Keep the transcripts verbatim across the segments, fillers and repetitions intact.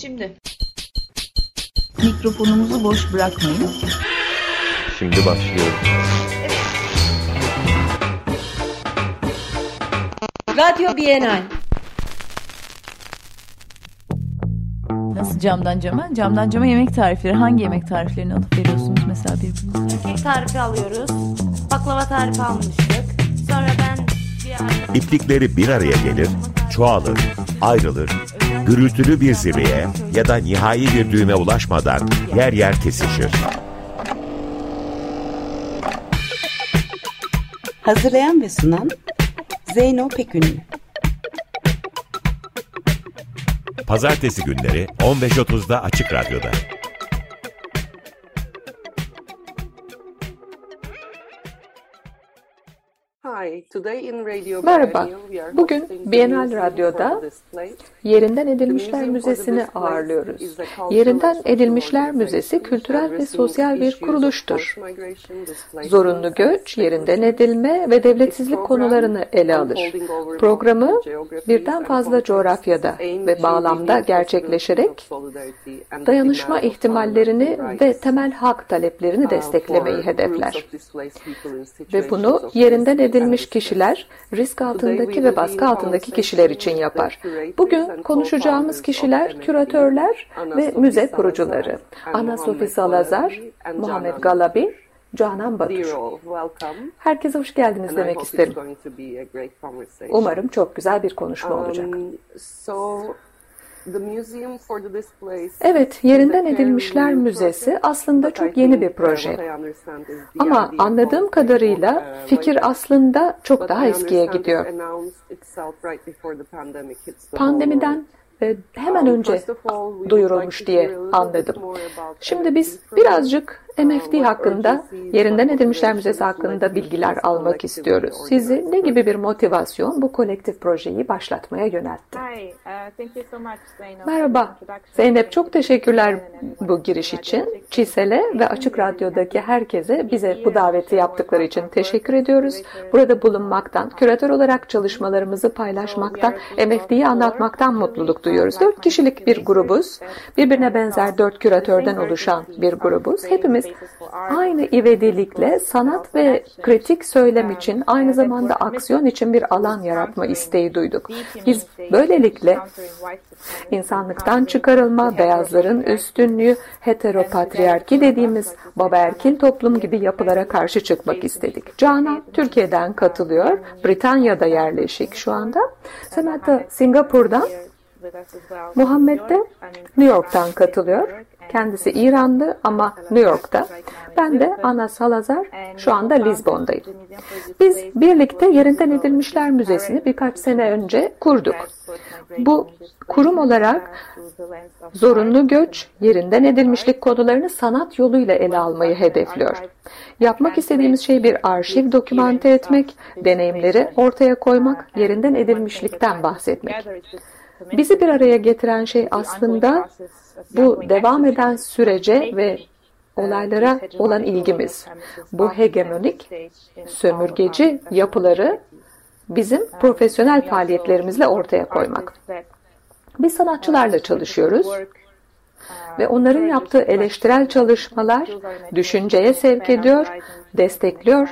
Şimdi. Mikrofonumuzu boş bırakmayın. Şimdi başlıyor. Evet. Radyo Bienal. Nasıl camdan cama? Camdan cama yemek tarifleri. Hangi yemek tariflerini alıp veriyorsunuz mesela birbirinize? Kek tarifi alıyoruz. Baklava tarifi almıştık. Sonra ben bir İplikleri bir araya gelir, çoğalır, ayrılır. Gürültülü bir zirveye ya da nihai bir düğüme ulaşmadan yer yer kesişir. Hazırlayan ve sunan Zeyno Pekün. Pazartesi günleri on beş otuzda Açık Radyo'da. Merhaba, bugün Bienal Radyo'da Yerinden Edilmişler Müzesi'ni ağırlıyoruz. Yerinden Edilmişler Müzesi kültürel ve sosyal bir kuruluştur. Zorunlu göç, yerinden edilme ve devletsizlik konularını ele alır. Programı birden fazla coğrafyada ve bağlamda gerçekleşerek dayanışma ihtimallerini ve temel hak taleplerini desteklemeyi hedefler. Ve bunu yerinden edilmiş kişiler, risk altındaki ve baskı altındaki kişiler için yapar. Bugün konuşacağımız kişiler, küratörler ve müze kurucuları. Ana Sofía Salazar, Muhammed Galabi, Canan Batur. Herkese hoş geldiniz demek isterim. Umarım çok güzel bir konuşma olacak. Evet, Yerinden Edilmişler Müzesi aslında çok yeni bir proje. Ama anladığım kadarıyla fikir aslında çok daha eskiye gidiyor. Pandemiden hemen önce duyurulmuş diye anladım. Şimdi biz birazcık M F D hakkında, Yerinden Edilmişler Müzesi hakkında bilgiler almak istiyoruz. Sizi ne gibi bir motivasyon bu kolektif projeyi başlatmaya yöneltti? Merhaba, Zeynep, çok teşekkürler bu giriş için. Çisel'e ve Açık Radyo'daki herkese bize bu daveti yaptıkları için teşekkür ediyoruz. Burada bulunmaktan, küratör olarak çalışmalarımızı paylaşmaktan, M F D'yi anlatmaktan mutluluk duyuyoruz. Dört kişilik bir grubuz, birbirine benzer dört küratörden oluşan bir grubuz. Hepimiz aynı ivedilikle sanat ve kritik söylem için, aynı zamanda aksiyon için bir alan yaratma isteği duyduk. Biz böylelikle insanlıktan çıkarılma, beyazların üstünlüğü, heteropatriarki dediğimiz babaerkil toplum gibi yapılara karşı çıkmak istedik. Canan Türkiye'den katılıyor, Britanya'da yerleşik şu anda. Samantha Singapur'dan, Muhammed de New York'tan katılıyor. Kendisi İranlı ama New York'ta. Ben de Ana Salazar, şu anda Lizbon'dayım. Biz birlikte Yerinden Edilmişler Müzesi'ni birkaç sene önce kurduk. Bu kurum olarak zorunlu göç, yerinden edilmişlik konularını sanat yoluyla ele almayı hedefliyor. Yapmak istediğimiz şey bir arşiv dokümante etmek, deneyimleri ortaya koymak, yerinden edilmişlikten bahsetmek. Bizi bir araya getiren şey aslında bu devam eden sürece ve olaylara olan ilgimiz. Bu hegemonik, sömürgeci yapıları bizim profesyonel faaliyetlerimizle ortaya koymak. Biz sanatçılarla çalışıyoruz ve onların yaptığı eleştirel çalışmalar düşünceye sevk ediyor, destekliyor,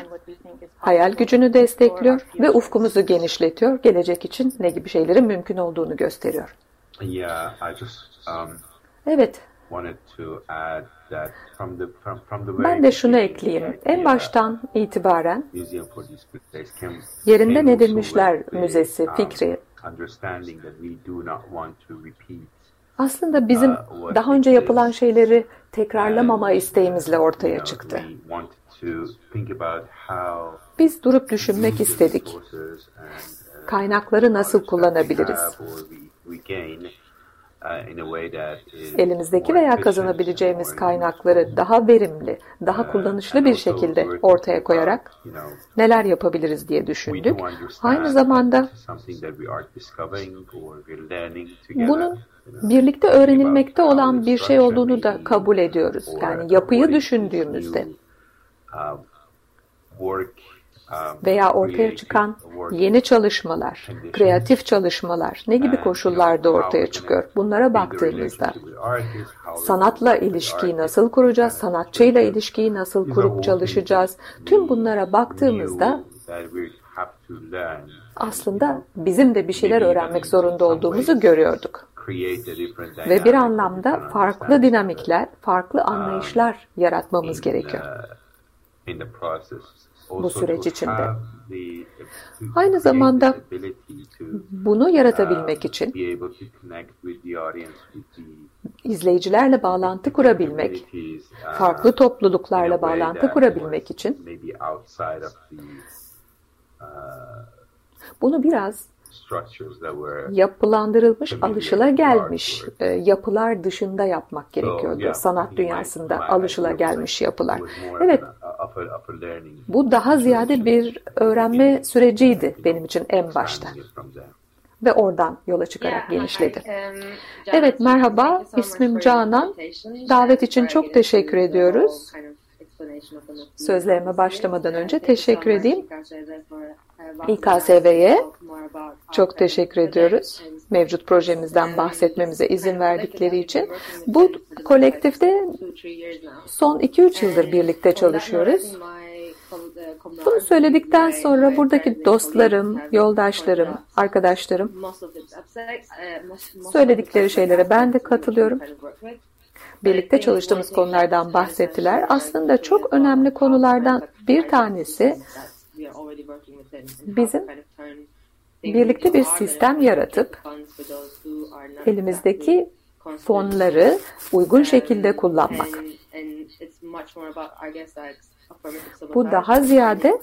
hayal gücünü destekliyor ve ufkumuzu genişletiyor. Gelecek için ne gibi şeylerin mümkün olduğunu gösteriyor. Evet. Ben de şunu ekleyeyim. En baştan itibaren Yerinden Edilmişler Müzesi fikri aslında bizim daha önce yapılan şeyleri tekrarlamama isteğimizle ortaya çıktı. Biz durup düşünmek istedik. Kaynakları nasıl kullanabiliriz? Elimizdeki veya kazanabileceğimiz kaynakları daha verimli, daha kullanışlı bir şekilde ortaya koyarak neler yapabiliriz diye düşündük. Aynı zamanda bunun birlikte öğrenilmekte olan bir şey olduğunu da kabul ediyoruz. Yani yapıyı düşündüğümüzde veya ortaya çıkan yeni çalışmalar, kreatif çalışmalar ne gibi koşullarda ortaya çıkıyor? Bunlara baktığımızda sanatla ilişkiyi nasıl kuracağız, sanatçıyla ilişkiyi nasıl kurup çalışacağız? Tüm bunlara baktığımızda aslında bizim de bir şeyler öğrenmek zorunda olduğumuzu görüyorduk. Ve bir anlamda farklı dinamikler, farklı anlayışlar yaratmamız gerekiyor bu süreç içinde. Aynı zamanda bunu yaratabilmek için izleyicilerle bağlantı kurabilmek, farklı topluluklarla bağlantı kurabilmek için bunu biraz yapılandırılmış, alışılagelmiş yapılar dışında yapmak gerekiyordu. Sanat dünyasında alışılagelmiş yapılar. Evet, bu daha ziyade bir öğrenme süreciydi benim için en başta. Ve oradan yola çıkarak genişledi. Evet, merhaba, ismim Canan. Davet için çok teşekkür ediyoruz. Sözlerime başlamadan önce teşekkür edeyim. İ K S V'ye çok teşekkür ediyoruz. Mevcut projemizden bahsetmemize izin verdikleri için. Bu kolektifte son iki üç yıldır birlikte çalışıyoruz. Bunu söyledikten sonra buradaki dostlarım, yoldaşlarım, arkadaşlarım söyledikleri şeylere ben de katılıyorum. Birlikte çalıştığımız konulardan bahsettiler. Aslında çok önemli konulardan bir tanesi bizim birlikte bir sistem yaratıp elimizdeki fonları uygun şekilde kullanmak. Bu daha ziyade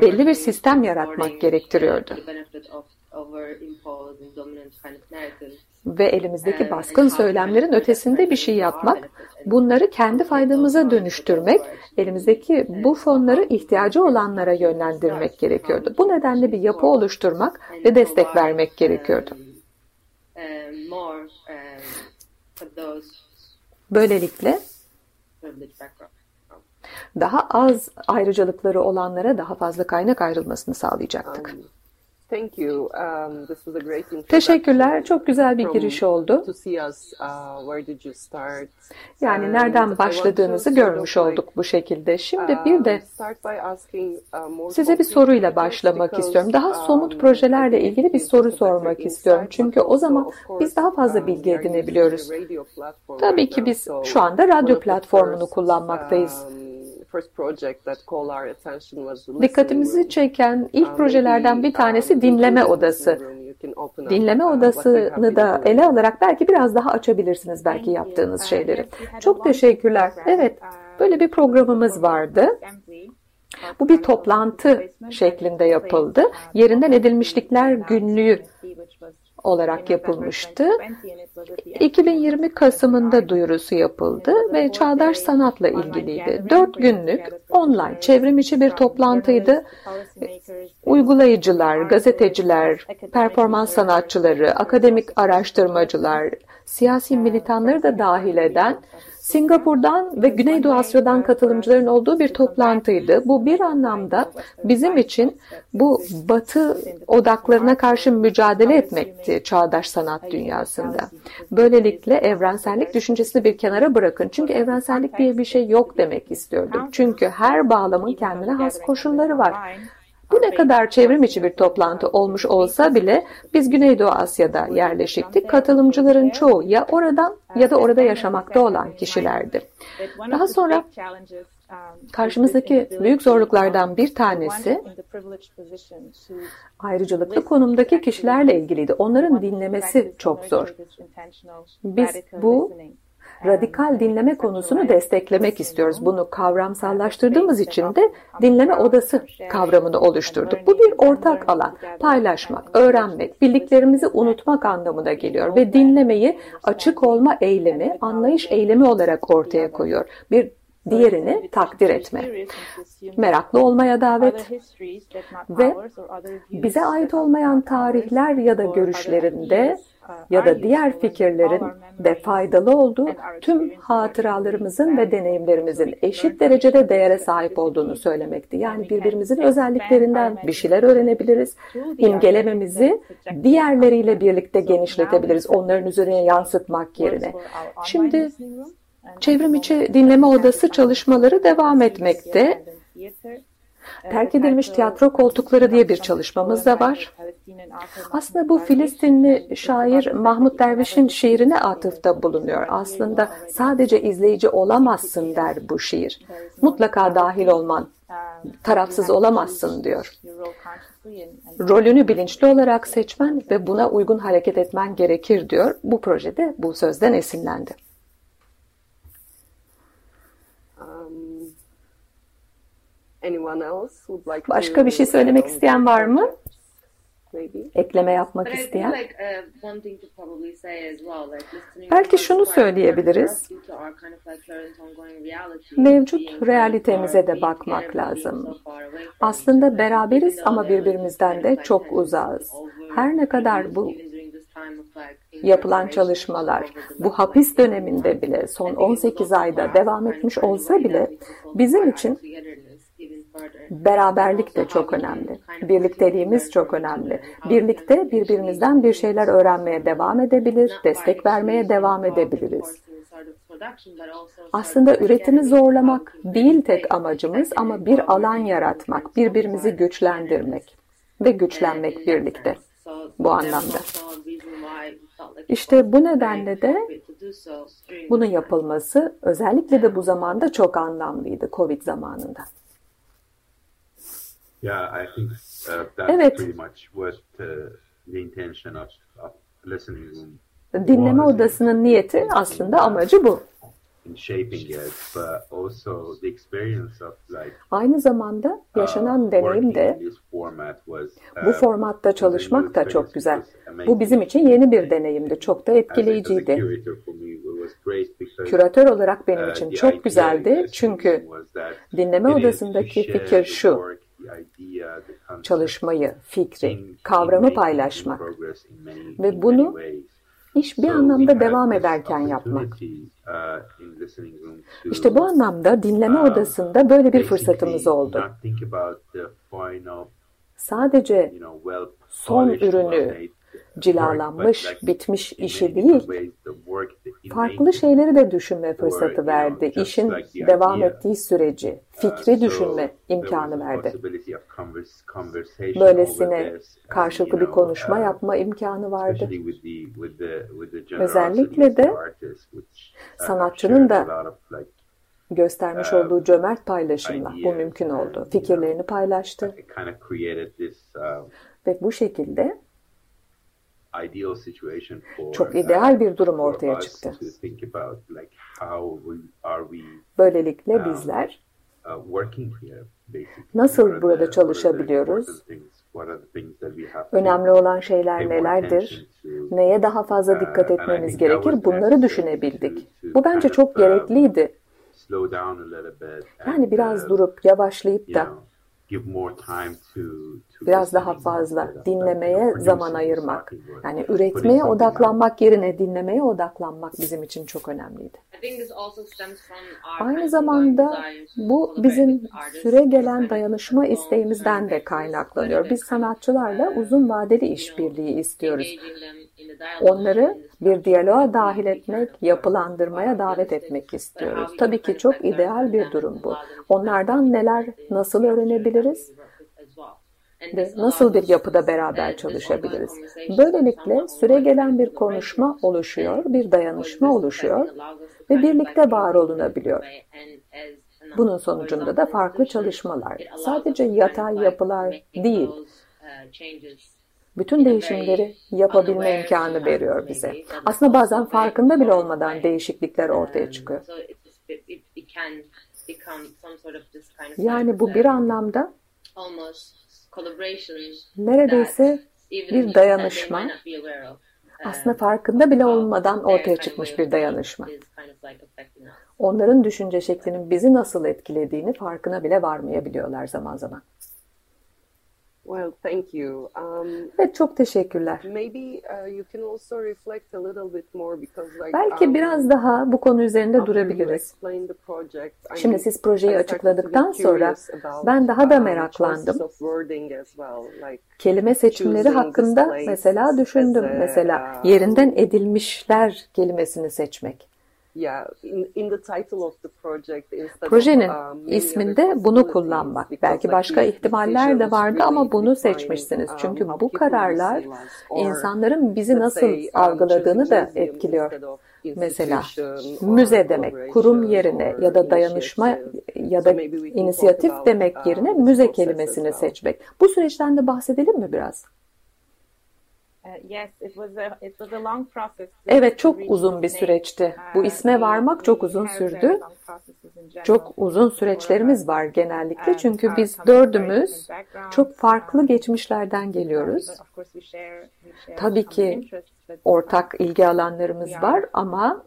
belli bir sistem yaratmak gerektiriyordu. Ve elimizdeki baskın söylemlerin ötesinde bir şey yapmak, bunları kendi faydamıza dönüştürmek, elimizdeki bu fonları ihtiyacı olanlara yönlendirmek gerekiyordu. Bu nedenle bir yapı oluşturmak ve destek vermek gerekiyordu. Böylelikle daha az ayrıcalıkları olanlara daha fazla kaynak ayrılmasını sağlayacaktık. Thank you. Um, this was a great introduction. Teşekkürler. Çok güzel bir giriş oldu. Yani nereden başladığınızı görmüş olduk bu şekilde. Şimdi bir de size bir soruyla başlamak istiyorum. Daha somut projelerle ilgili bir soru sormak istiyorum. Çünkü o zaman biz daha fazla bilgi edinebiliyoruz. Tabii ki biz şu anda radyo platformunu kullanmaktayız. Dikkatimizi çeken ilk projelerden bir tanesi dinleme odası. Dinleme odasını da ele alarak belki biraz daha açabilirsiniz belki yaptığınız şeyleri. Çok teşekkürler. Evet, böyle bir programımız vardı. Bu bir toplantı şeklinde yapıldı. Yerinden Edilmişlikler Günlüğü olarak yapılmıştı. iki bin yirmi Kasım'ında duyurusu yapıldı ve çağdaş sanatla ilgiliydi. Dört günlük online çevrim içi bir toplantıydı. Uygulayıcılar, gazeteciler, performans sanatçıları, akademik araştırmacılar, siyasi militanları da dahil eden Singapur'dan ve Güneydoğu Asya'dan katılımcıların olduğu bir toplantıydı. Bu bir anlamda bizim için bu Batı odaklarına karşı mücadele etmekti çağdaş sanat dünyasında. Böylelikle evrensellik düşüncesini bir kenara bırakın. Çünkü evrensellik diye bir şey yok demek istiyordum. Çünkü her bağlamın kendine has koşulları var. Bu ne kadar çevrim içi bir toplantı olmuş olsa bile biz Güneydoğu Asya'da yerleşiktik. Katılımcıların çoğu ya oradan ya da orada yaşamakta olan kişilerdi. Daha sonra karşımızdaki büyük zorluklardan bir tanesi ayrıcalıklı konumdaki kişilerle ilgiliydi. Onların dinlemesi çok zor. Biz bu radikal dinleme konusunu desteklemek istiyoruz. Bunu kavramsallaştırdığımız için de dinleme odası kavramını oluşturduk. Bu bir ortak alan. Paylaşmak, öğrenmek, bildiklerimizi unutmak anlamına geliyor ve dinlemeyi açık olma eylemi, anlayış eylemi olarak ortaya koyuyor. Bir diğerini takdir etme, meraklı olmaya davet ve bize ait olmayan tarihler ya da görüşlerinde ya da diğer fikirlerin ve faydalı olduğu tüm hatıralarımızın ve deneyimlerimizin eşit derecede değere sahip olduğunu söylemekti. Yani birbirimizin özelliklerinden bir şeyler öğrenebiliriz. İmgelememizi diğerleriyle birlikte genişletebiliriz, onların üzerine yansıtmak yerine. Şimdi çevrim içi dinleme odası çalışmaları devam etmekte. Terk edilmiş tiyatro koltukları diye bir çalışmamız da var. Aslında bu Filistinli şair Mahmut Derviş'in şiirine atıfta bulunuyor. Aslında sadece izleyici olamazsın der bu şiir. Mutlaka dahil olman, tarafsız olamazsın diyor. Rolünü bilinçli olarak seçmen ve buna uygun hareket etmen gerekir diyor. Bu projede bu sözden esinlendi. Başka bir şey söylemek isteyen var mı? Ekleme yapmak isteyen? Belki şunu söyleyebiliriz. Mevcut realitemize de bakmak lazım. Aslında beraberiz ama birbirimizden de çok uzağız. Her ne kadar bu yapılan çalışmalar bu hapis döneminde bile son on sekiz ayda devam etmiş olsa bile bizim için beraberlik de çok önemli. Birlikteliğimiz çok önemli. Birlikte birbirimizden bir şeyler öğrenmeye devam edebilir, destek vermeye devam edebiliriz. Aslında üretimi zorlamak değil tek amacımız ama bir alan yaratmak, birbirimizi güçlendirmek ve güçlenmek birlikte bu anlamda. İşte bu nedenle de bunun yapılması özellikle de bu zamanda çok anlamlıydı, Covid zamanında. Yeah, I think uh, that's evet. pretty much what uh, the intention of, of listening room. Dinleme odasının niyeti aslında amacı bu. In shaping it, but also the experience of like. Aynı zamanda yaşanan uh, deneyim de format was, uh, bu formatta çalışmak da çok güzel. Bu bizim için yeni bir deneyimdi, çok da etkileyiciydi. Küratör olarak benim için uh, çok güzeldi çünkü dinleme odasındaki fikir şu. Çalışmayı, fikri, kavramı paylaşmak ve bunu iş bir anlamda devam ederken yapmak. İşte bu anlamda dinleme odasında böyle bir fırsatımız oldu. Sadece son ürünü, cilalanmış, bitmiş işi değil, farklı şeyleri de düşünme fırsatı verdi. İşin devam ettiği süreci, fikri düşünme imkanı verdi. Böylesine karşılıklı bir konuşma yapma imkanı vardı. Özellikle de sanatçının da göstermiş olduğu cömert paylaşımla bu mümkün oldu. Fikirlerini paylaştı. Ve bu şekilde çok ideal bir durum ortaya çıktı. Böylelikle bizler nasıl burada çalışabiliyoruz? Önemli olan şeyler nelerdir? Neye daha fazla dikkat etmemiz gerekir? Bunları düşünebildik. Bu bence çok gerekliydi. Yani biraz durup yavaşlayıp da biraz daha fazla dinlemeye zaman ayırmak, yani üretmeye odaklanmak yerine dinlemeye odaklanmak bizim için çok önemliydi. Aynı zamanda bu bizim süre gelen dayanışma isteğimizden de kaynaklanıyor. Biz sanatçılarla uzun vadeli işbirliği istiyoruz. Onları bir diyaloğa dahil etmek, yapılandırmaya davet etmek istiyoruz. Tabii ki çok ideal bir durum bu. Onlardan neler, nasıl öğrenebiliriz ve nasıl bir yapıda beraber çalışabiliriz? Böylelikle süre gelen bir konuşma oluşuyor, bir dayanışma oluşuyor ve birlikte var olunabiliyor. Bunun sonucunda da farklı çalışmalar, sadece yatay yapılar değil, bütün değişimleri yapabilme imkanı veriyor bize. Aslında bazen farkında bile olmadan değişiklikler ortaya çıkıyor. Yani bu bir anlamda neredeyse bir dayanışma, aslında farkında bile olmadan ortaya çıkmış bir dayanışma. Onların düşünce şeklinin bizi nasıl etkilediğini farkına bile varmayabiliyorlar zaman zaman. Well, thank you. Um, evet, çok teşekkürler. Maybe uh, you can also reflect a little bit more because like belki um, biraz daha bu konu üzerinde durabiliriz. Project, Şimdi siz projeyi açıkladıktan sonra about, ben daha da meraklandım. Well, like kelime seçimleri hakkında mesela düşündüm. A, mesela yerinden edilmişler kelimesini seçmek. Yeah, in, in the title of the project, projenin of, um, isminde bunu kullanmak. Belki başka ihtimaller de vardı ama bunu seçmişsiniz. Çünkü bu kararlar insanların bizi nasıl algıladığını da etkiliyor. Mesela müze demek, kurum yerine ya da dayanışma ya da inisiyatif demek yerine müze kelimesini seçmek. Bu süreçten de bahsedelim mi biraz? Evet, çok uzun bir süreçti. Bu isme varmak çok uzun sürdü. Çok uzun süreçlerimiz var genellikle çünkü biz dördümüz çok farklı geçmişlerden geliyoruz. Tabii ki ortak ilgi alanlarımız var ama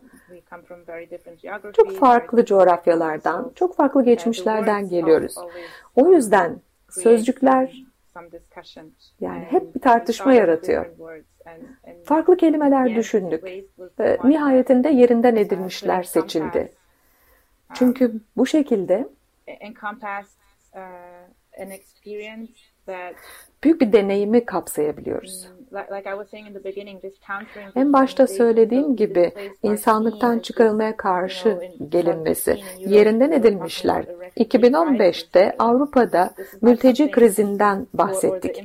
çok farklı coğrafyalardan, çok farklı geçmişlerden geliyoruz. O yüzden sözcükler yani hep bir tartışma yaratıyor. Farklı kelimeler düşündük. Nihayetinde yerinden edilmişler seçildi. Çünkü bu şekilde büyük bir deneyimi kapsayabiliyoruz. En başta söylediğim gibi insanlıktan çıkarılmaya karşı gelinmesi, yerinden edilmişler. iki bin on beşte Avrupa'da mülteci krizinden bahsettik.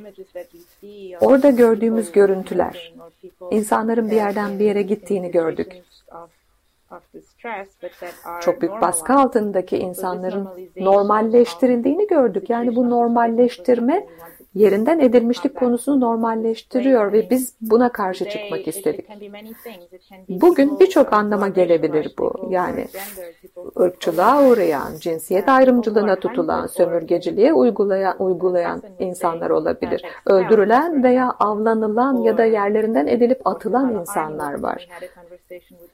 Orada gördüğümüz görüntüler, insanların bir yerden bir yere gittiğini gördük. Çok büyük baskı altındaki insanların normalleştirildiğini gördük. Yani bu normalleştirme yerinden edilmişlik konusunu normalleştiriyor ve biz buna karşı çıkmak istedik. Bugün birçok anlama gelebilir bu. Yani ırkçılığa uğrayan, cinsiyet ayrımcılığına tutulan, sömürgeciliğe uygulayan, uygulayan insanlar olabilir. Öldürülen veya avlanılan ya da yerlerinden edilip atılan insanlar var.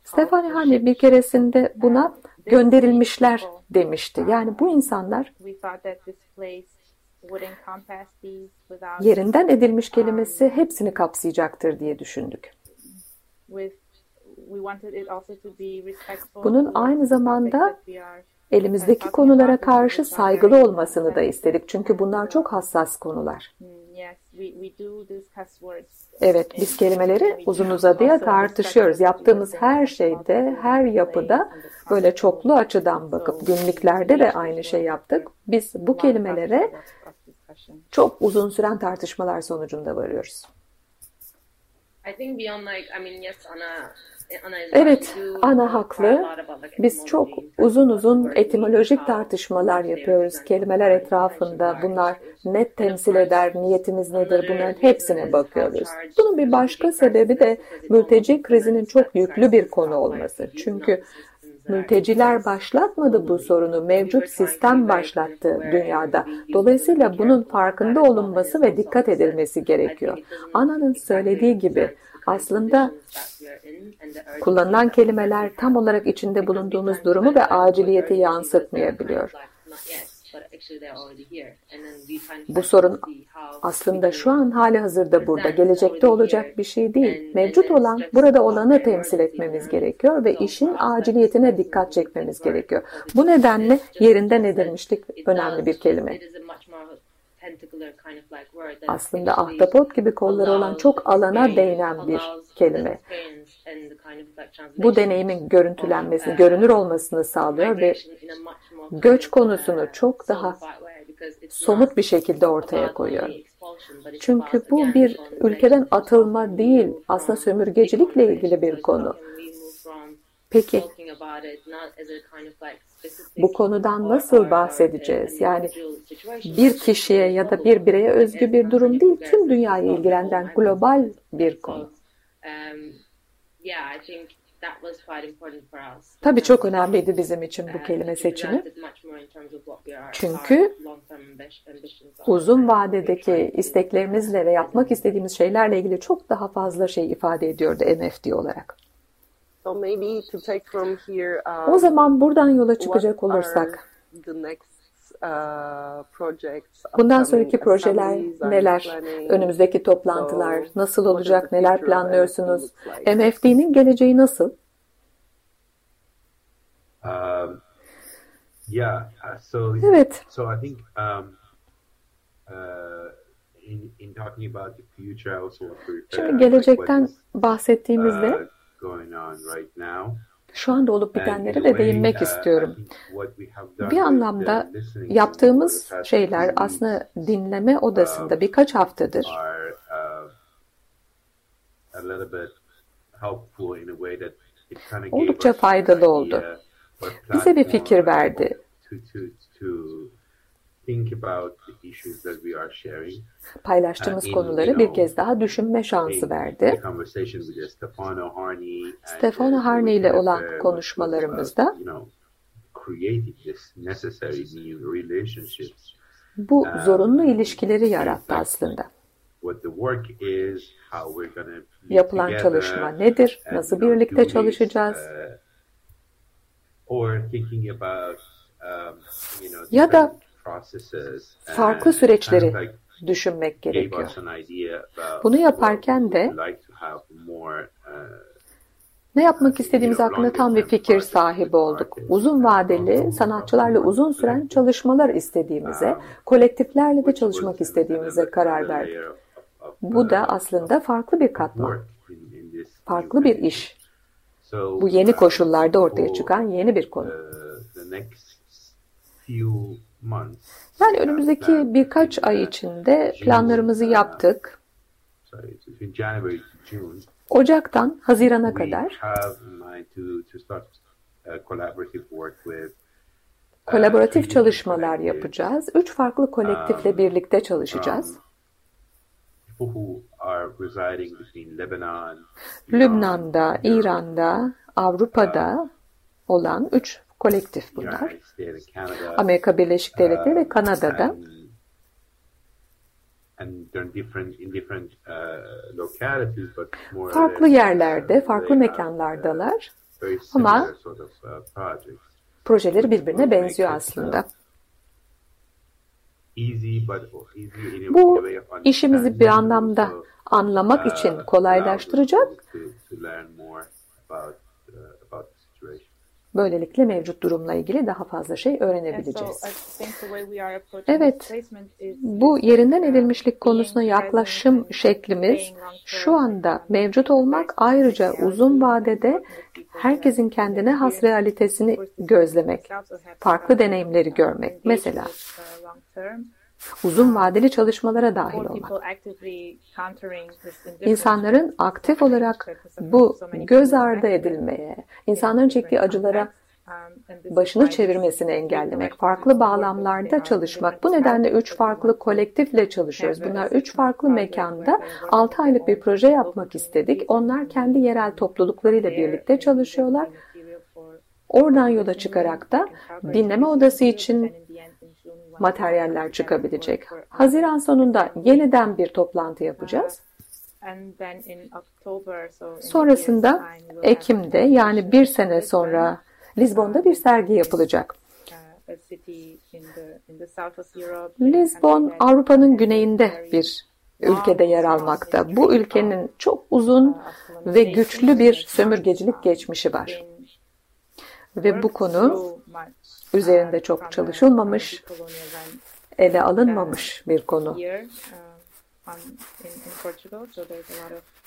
Stefano Harney bir keresinde buna gönderilmişler demişti. Yani bu insanlar yerinden edilmiş kelimesi hepsini kapsayacaktır diye düşündük. Bunun aynı zamanda elimizdeki konulara karşı saygılı olmasını da istedik. Çünkü bunlar çok hassas konular. Evet, biz kelimeleri uzun uzadıya tartışıyoruz. Yaptığımız her şeyde, her yapıda böyle çoklu açıdan bakıp günlüklerde de aynı şey yaptık. Biz bu kelimelere çok uzun süren tartışmalar sonucunda varıyoruz. Evet, Ana haklı. Biz çok uzun uzun etimolojik tartışmalar yapıyoruz. Kelimeler etrafında bunlar ne temsil eder, niyetimiz nedir, bunların hepsine bakıyoruz. Bunun bir başka sebebi de mülteci krizinin çok yüklü bir konu olması. Çünkü mülteciler başlatmadı bu sorunu, mevcut sistem başlattı dünyada. Dolayısıyla bunun farkında olunması ve dikkat edilmesi gerekiyor. Ana'nın söylediği gibi aslında kullanılan kelimeler tam olarak içinde bulunduğumuz durumu ve aciliyeti yansıtmayabiliyor. Bu sorun aslında şu an hali hazırda burada, gelecekte olacak bir şey değil. Mevcut olan, burada olanı temsil etmemiz gerekiyor ve işin aciliyetine dikkat çekmemiz gerekiyor. Bu nedenle yerinden edilmişlik önemli bir kelime. Aslında ahtapot gibi kolları olan çok alana değinen bir kelime. Bu deneyimin görüntülenmesini, görünür olmasını sağlıyor ve göç konusunu çok daha somut bir şekilde ortaya koyuyor. Çünkü bu bir ülkeden atılma değil, aslında sömürgecilikle ilgili bir konu. Peki, bu konudan nasıl bahsedeceğiz? Yani bir kişiye ya da bir bireye özgü bir durum değil, tüm dünyayı ilgilendiren global bir konu. Tabii çok önemliydi bizim için bu kelime seçimi. Çünkü uzun vadedeki isteklerimizle ve yapmak istediğimiz şeylerle ilgili çok daha fazla şey ifade ediyordu M F D olarak. O zaman buradan yola çıkacak olursak Bundan sonraki projeler neler? Önümüzdeki toplantılar nasıl olacak? Neler planlıyorsunuz? M F D'nin geleceği nasıl? Evet. Şimdi gelecekten bahsettiğimizde şu anda olup bitenlere de değinmek istiyorum. Bir anlamda yaptığımız şeyler aslında dinleme odasında birkaç haftadır oldukça faydalı oldu. Bize bir fikir verdi. Paylaştığımız konuları bir kez daha düşünme şansı verdi. Stefano Harney ile olan konuşmalarımızda bu zorunlu ilişkileri yarattı aslında. Yapılan çalışma nedir? Nasıl birlikte çalışacağız? Ya da farklı süreçleri düşünmek gerekiyor. Bunu yaparken de ne yapmak istediğimiz hakkında tam bir fikir sahibi olduk. Uzun vadeli, sanatçılarla uzun süren çalışmalar istediğimize, kolektiflerle de çalışmak istediğimize karar verdik. Bu da aslında farklı bir katman, farklı bir iş. Bu yeni koşullarda ortaya çıkan yeni bir konu. Yani önümüzdeki birkaç ay içinde planlarımızı yaptık. Ocaktan Haziran'a kadar kolaboratif çalışmalar yapacağız. Üç farklı kolektifle birlikte çalışacağız. Lübnan'da, İran'da, Avrupa'da olan üç kolektif bunlar. Amerika Birleşik Devletleri ve Kanada'da farklı yerlerde, farklı mekanlardalar ama projeleri birbirine benziyor aslında. Bu işimizi bir anlamda anlamak için kolaylaştıracak. Böylelikle mevcut durumla ilgili daha fazla şey öğrenebileceğiz. Evet, bu yerinden edilmişlik konusuna yaklaşım şeklimiz şu anda mevcut olmak, ayrıca uzun vadede herkesin kendine has realitesini gözlemek, farklı deneyimleri görmek. Mesela uzun vadeli çalışmalara dahil olmak. İnsanların aktif olarak bu göz ardı edilmeye, insanların çektiği acılara başını çevirmesini engellemek, farklı bağlamlarda çalışmak. Bu nedenle üç farklı kolektifle çalışıyoruz. Bunlar üç farklı mekanda altı aylık bir proje yapmak istedik. Onlar kendi yerel topluluklarıyla birlikte çalışıyorlar. Oradan yola çıkarak da dinleme odası için materyaller çıkabilecek. Haziran sonunda yeniden bir toplantı yapacağız. Sonrasında Ekim'de, yani bir sene sonra Lizbon'da bir sergi yapılacak. Lizbon, Avrupa'nın güneyinde bir ülkede yer almakta. Bu ülkenin çok uzun ve güçlü bir sömürgecilik geçmişi var. Ve bu konu üzerinde çok çalışılmamış, ele alınmamış bir konu.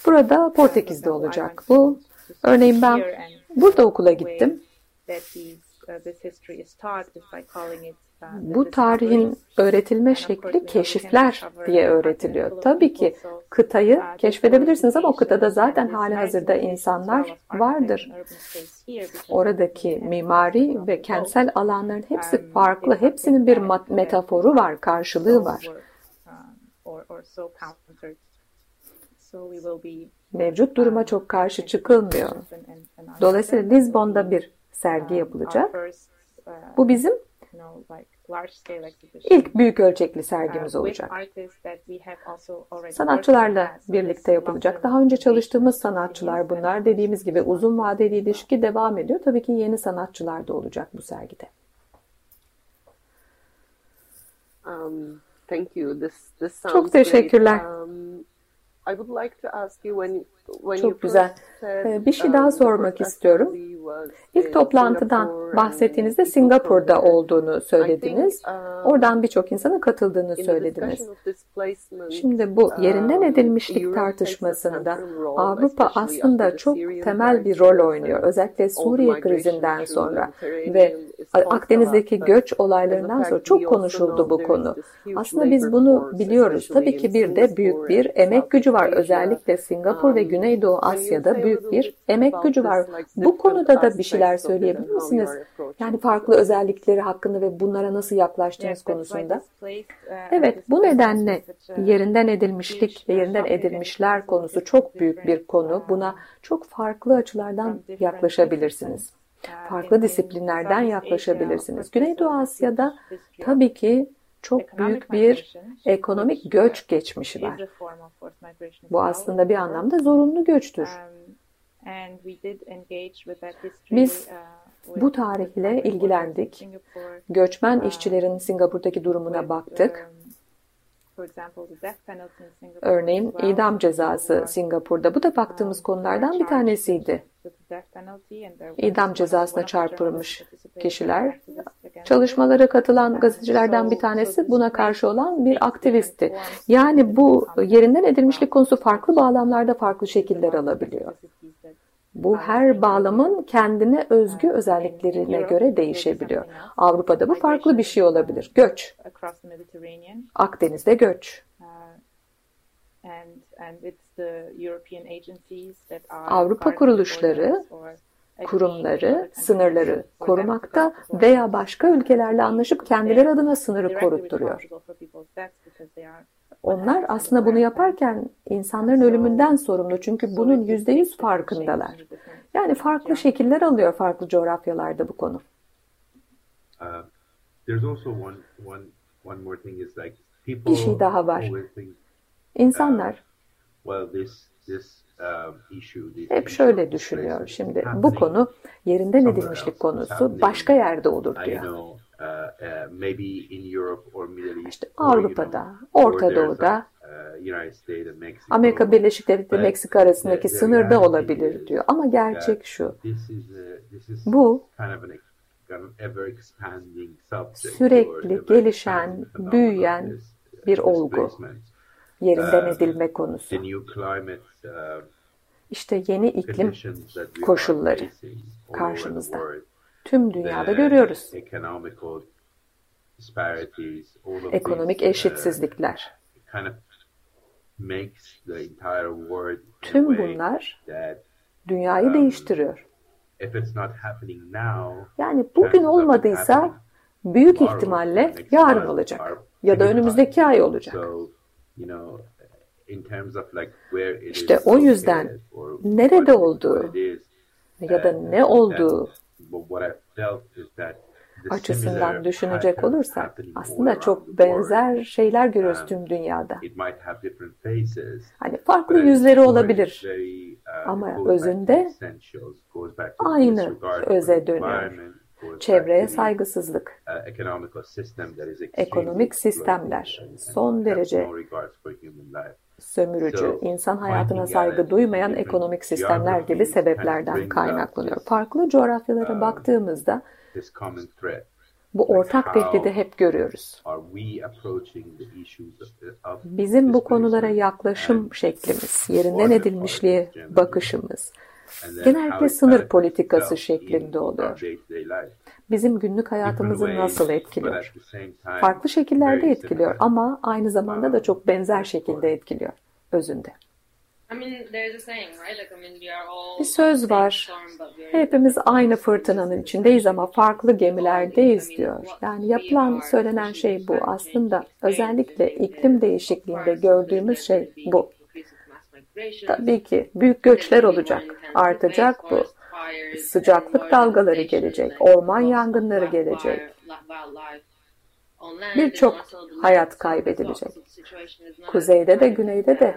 Burada Portekiz'de olacak bu. Örneğin ben burada okula gittim. Bu tarihin öğretilme şekli keşifler diye öğretiliyor. Tabii ki kıtayı keşfedebilirsiniz ama o kıtada zaten halihazırda insanlar vardır. Oradaki mimari ve kentsel alanların hepsi farklı. Hepsinin bir metaforu var, karşılığı var. Mevcut duruma çok karşı çıkılmıyor. Dolayısıyla Lizbon'da bir sergi yapılacak. Bu bizim İlk büyük ölçekli sergimiz olacak. Sanatçılarla birlikte yapılacak. Daha önce çalıştığımız sanatçılar bunlar. Dediğimiz gibi uzun vadeli ilişki devam ediyor. Tabii ki yeni sanatçılar da olacak bu sergide. Um, thank you. This this sounds Çok teşekkürler. Great. Um, I would like to ask you when when Çok you güzel. Said, bir şey daha um, sormak istiyorum. İlk toplantıdan Singapore bahsettiğinizde Singapur'da olduğunu söylediniz. Think, um, Oradan birçok insana katıldığını söylediniz. Şimdi bu yerinden edilmişlik um, tartışmasında Avrupa aslında çok temel bir rol oynuyor. Özellikle Suriye krizinden sonra ve Akdeniz'deki göç olaylarından sonra çok konuşuldu bu konu. Aslında biz bunu biliyoruz. Tabii ki bir de büyük bir emek gücü var. Özellikle Singapur ve Güneydoğu Asya'da büyük bir emek gücü var. Bu konuda da bir şeyler söyleyebilir misiniz? Yani farklı özellikleri hakkında ve bunlara nasıl yaklaştığınız konusunda. Evet, bu nedenle yerinden edilmişlik ve yerinden edilmişler konusu çok büyük bir konu. Buna çok farklı açılardan yaklaşabilirsiniz. Farklı disiplinlerden yaklaşabilirsiniz. Güneydoğu Asya'da tabii ki çok büyük bir ekonomik göç geçmişi var. Bu aslında bir anlamda zorunlu göçtür. Biz bu tarihle ilgilendik. Göçmen işçilerin Singapur'daki durumuna baktık. Örneğin idam cezası Singapur'da. Bu da baktığımız konulardan bir tanesiydi. İdam cezasına çarpılmış kişiler. Çalışmalara katılan gazetecilerden bir tanesi buna karşı olan bir aktivistti. Yani bu yerinden edilmişlik konusu farklı bağlamlarda farklı şekiller alabiliyor. Bu her bağlamın kendine özgü özelliklerine göre değişebiliyor. Avrupa'da bu farklı bir şey olabilir. Göç. Akdeniz'de göç. Avrupa kuruluşları, kurumları, sınırları korumakta veya başka ülkelerle anlaşıp kendileri adına sınırı korutturuyor. Onlar aslında bunu yaparken insanların ölümünden sorumlu. Çünkü bunun yüzde yüz farkındalar. Yani farklı şekiller alıyor farklı coğrafyalarda bu konu. Bir şey daha var. İnsanlar hep şöyle düşünüyor şimdi. Bu konu yerinden edilmişlik konusu başka yerde olur diyor. İşte Avrupa'da, Orta Doğu'da, Amerika Birleşik Devletleri ve Meksika arasındaki sınırda olabilir diyor. Ama gerçek şu, bu sürekli gelişen, büyüyen bir olgu, yerinden edilme konusu. İşte yeni iklim koşulları karşımızda. Tüm dünyada görüyoruz. Ekonomik eşitsizlikler. Tüm bunlar dünyayı değiştiriyor. Yani bugün olmadıysa büyük ihtimalle yarın olacak ya da önümüzdeki ay olacak. İşte o yüzden nerede olduğu ya da ne olduğu açısından düşünecek olursak aslında çok benzer şeyler görüyoruz tüm dünyada. Hani farklı yüzleri olabilir ama özünde aynı öze dönüyor. Çevreye saygısızlık, ekonomik sistemler, son derece sömürücü, insan hayatına saygı duymayan ekonomik sistemler gibi sebeplerden kaynaklanıyor. Farklı coğrafyalara baktığımızda bu ortak tehdidi hep görüyoruz. Bizim bu konulara yaklaşım şeklimiz, yerinden edilmişliğe bakışımız genellikle sınır politikası şeklinde oluyor. Bizim günlük hayatımızı nasıl etkiliyor? Farklı şekillerde etkiliyor ama aynı zamanda da çok benzer şekilde etkiliyor özünde. Bir söz var, hepimiz aynı fırtınanın içindeyiz ama farklı gemilerdeyiz diyor. Yani yapılan, söylenen şey bu. Aslında özellikle iklim değişikliğinde gördüğümüz şey bu. Tabii ki büyük göçler olacak, artacak bu. Sıcaklık dalgaları gelecek, orman yangınları gelecek. Birçok hayat kaybedilecek. Kuzeyde de, güneyde de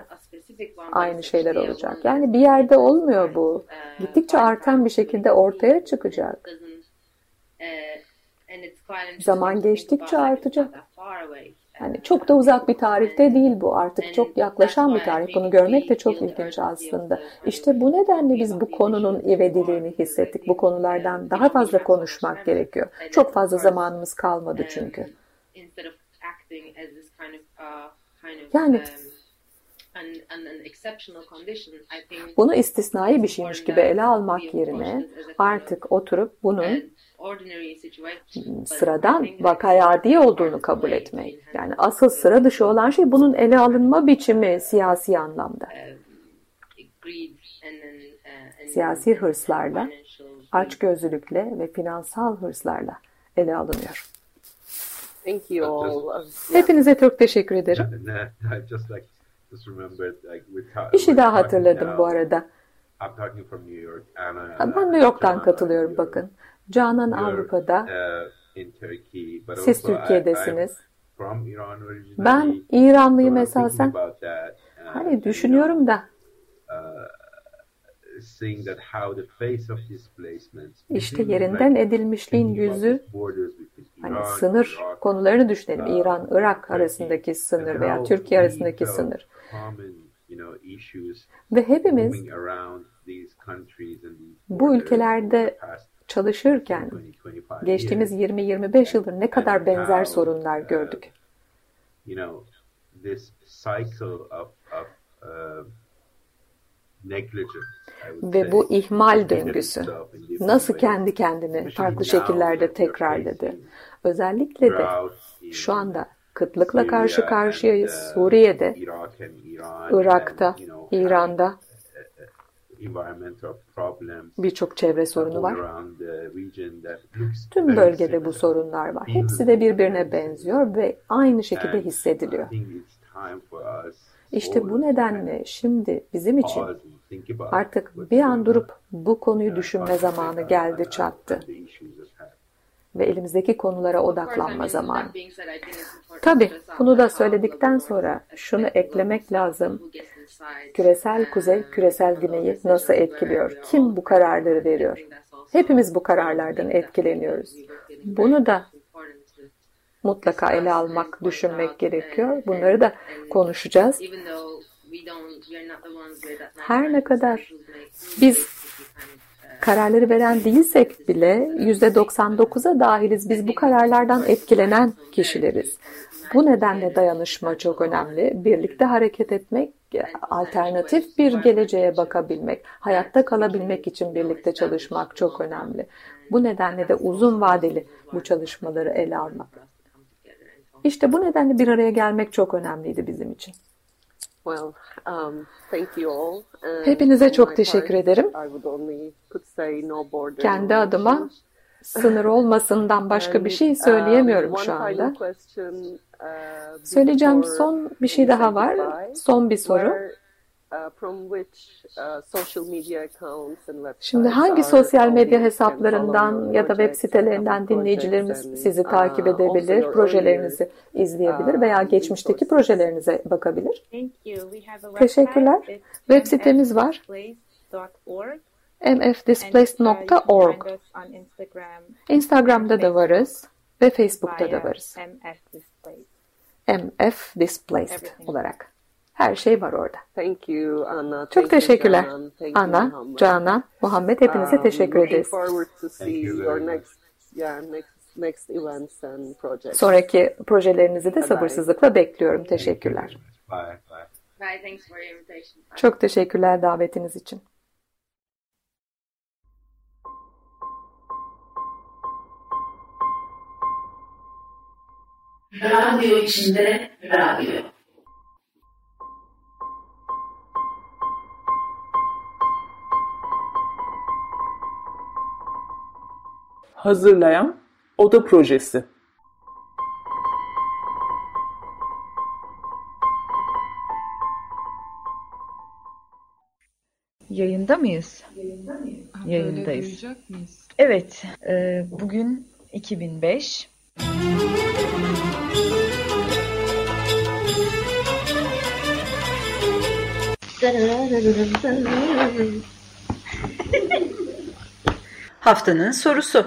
aynı şeyler olacak. Yani bir yerde olmuyor bu. Gittikçe artan bir şekilde ortaya çıkacak. Zaman geçtikçe artacak. Yani çok da uzak bir tarihte değil bu artık. Çok yaklaşan bir tarih. Bunu görmek de çok ilginç aslında. İşte bu nedenle biz bu konunun ivediliğini hissettik. Bu konulardan daha fazla konuşmak gerekiyor. Çok fazla zamanımız kalmadı çünkü. Yani bunu istisnai bir şeymiş gibi ele almak yerine artık oturup bunun sıradan vakaya adi olduğunu kabul etmek. Yani asıl sıra dışı olan şey bunun ele alınma biçimi siyasi anlamda. Siyasi hırslarla, açgözlülükle ve finansal hırslarla ele alınıyor. Thank you all. Hepinize çok teşekkür ederim. Bir şey daha hatırladım bu arada. Ben New York'tan katılıyorum bakın. Canan Avrupa'da, siz Türkiye'desiniz. Ben İranlıyım esasen. Hani düşünüyorum da. İşte yerinden edilmişliğin yüzü, hani sınır konularını düşünelim. İran, Irak arasındaki sınır veya Türkiye arasındaki sınır. Ve hepimiz bu ülkelerde çalışırken geçtiğimiz yirmi yirmi beş yıldır ne kadar benzer sorunlar gördük. Ve bu ihmal döngüsü nasıl kendi kendini farklı şekillerde tekrarladı. Özellikle de şu anda kıtlıkla karşı karşıyayız. Suriye'de, Irak'ta, İran'da birçok çevre sorunu var. Tüm bölgede bu sorunlar var. Hepsi de birbirine benziyor ve aynı şekilde hissediliyor. İşte bu nedenle şimdi bizim için artık bir an durup bu konuyu düşünme zamanı geldi çattı. Ve elimizdeki konulara odaklanma zamanı. Tabii bunu da söyledikten sonra şunu eklemek lazım. Küresel kuzey, küresel güneyi nasıl etkiliyor? Kim bu kararları veriyor? Hepimiz bu kararlardan etkileniyoruz. Bunu da mutlaka ele almak, düşünmek gerekiyor. Bunları da konuşacağız. Her ne kadar biz kararları veren değilsek bile yüzde doksan dokuza dahiliz. Biz bu kararlardan etkilenen kişileriz. Bu nedenle dayanışma çok önemli. Birlikte hareket etmek, alternatif bir geleceğe bakabilmek, hayatta kalabilmek için birlikte çalışmak çok önemli. Bu nedenle de uzun vadeli bu çalışmaları ele almak. İşte bu nedenle bir araya gelmek çok önemliydi bizim için. Well, um, thank you all. Um, Hepinize çok teşekkür part, ederim. No Kendi adıma sınır olmasından başka bir şey söyleyemiyorum um, şu anda. Question, uh, Söyleyeceğim son bir şey daha var. Son bir soru. Where, Şimdi hangi sosyal medya hesaplarından ya da web sitelerinden dinleyicilerimiz sizi takip edebilir, projelerinizi izleyebilir veya geçmişteki projelerinize bakabilir? Teşekkürler. Web sitemiz var. m f displaced nokta org. Instagram'da da varız ve Facebook'ta da varız. M F Displaced olarak. Her şey var orada. Thank you, Anna. Çok Thank teşekkürler. Canan. Thank Ana, Muhammed. Canan, Muhammed hepinize um, teşekkür ederiz. Next, yeah, next, next events and projects. Sonraki projelerinizi de bye sabırsızlıkla bye. bekliyorum. Teşekkürler. Bye, bye. Bye, thanks for your invitation. Bye. Çok teşekkürler davetiniz için. Radyo içinde radyo. Hazırlayan Oda Projesi. Yayında mıyız? Yayında mıyız? Ha, Yayındayız. Evet, e, bugün iki bin beş. Haftanın sorusu.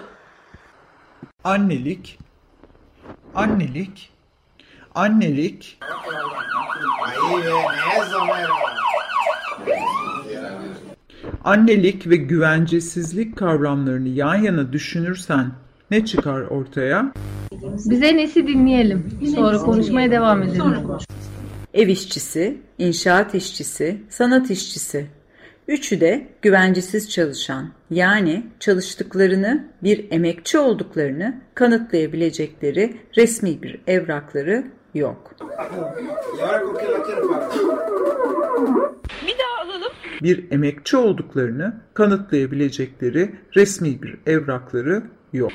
annelik, annelik, annelik. Annelik ve güvencesizlik kavramlarını yan yana düşünürsen ne çıkar ortaya? Bize nesi dinleyelim. Sonra konuşmaya devam edelim. Ev işçisi, inşaat işçisi, sanat işçisi. Üçü de güvencesiz çalışan, yani çalıştıklarını, bir emekçi olduklarını kanıtlayabilecekleri resmi bir evrakları yok. Bir daha alalım. Bir emekçi olduklarını kanıtlayabilecekleri resmi bir evrakları yok.